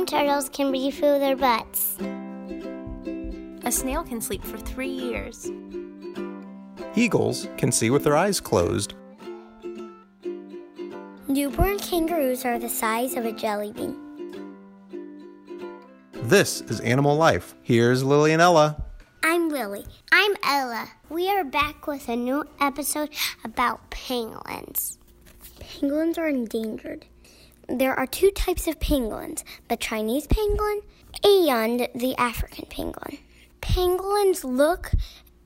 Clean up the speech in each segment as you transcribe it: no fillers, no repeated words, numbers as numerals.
Some turtles can refill their butts. A snail can sleep for 3 years. Eagles can see with their eyes closed. Newborn kangaroos are the size of a jelly bean. This is Animal Life. Here's Lily and Ella. I'm Lily. I'm Ella. We are back with a new episode about penguins. Penguins are endangered. There are 2 types of penguins, the Chinese penguin and the African penguin. Penguins look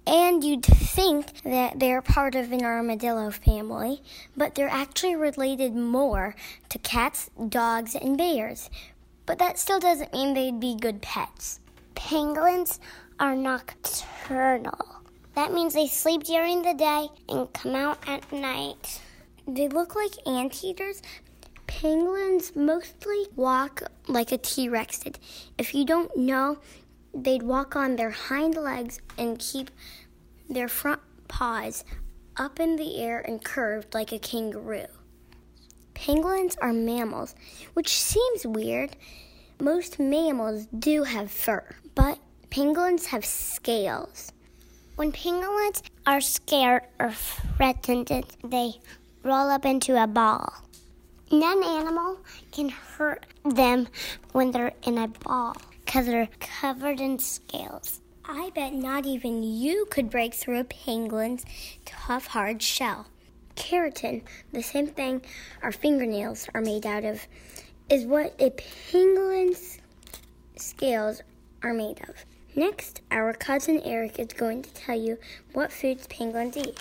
and you'd think that they're part of an armadillo family, but they're actually related more to cats, dogs, and bears. But that still doesn't mean they'd be good pets. Penguins are nocturnal. That means they sleep during the day and come out at night. They look like anteaters. Penguins mostly walk like a T-Rex did. If you don't know, they'd walk on their hind legs and keep their front paws up in the air and curved like a kangaroo. Penguins are mammals, which seems weird. Most mammals do have fur, but penguins have scales. When penguins are scared or threatened, they roll up into a ball. None animal can hurt them when they're in a ball, because they're covered in scales. I bet not even you could break through a penguin's tough, hard shell. Keratin, the same thing our fingernails are made out of, is what a penguin's scales are made of. Next, our cousin Eric is going to tell you what foods penguins eat.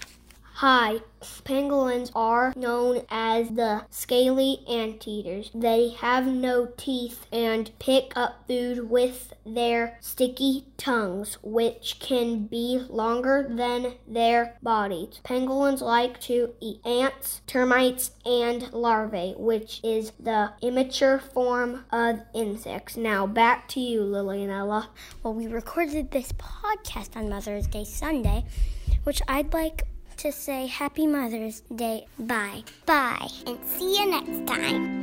Hi, penguins are known as the scaly anteaters. They have no teeth and pick up food with their sticky tongues, which can be longer than their bodies. Penguins like to eat ants, termites, and larvae, which is the immature form of insects. Now back to you, Lily and Ella. Well, we recorded this podcast on Mother's Day Sunday, which I'd like to say Happy Mother's Day. Bye. Bye. And see you next time.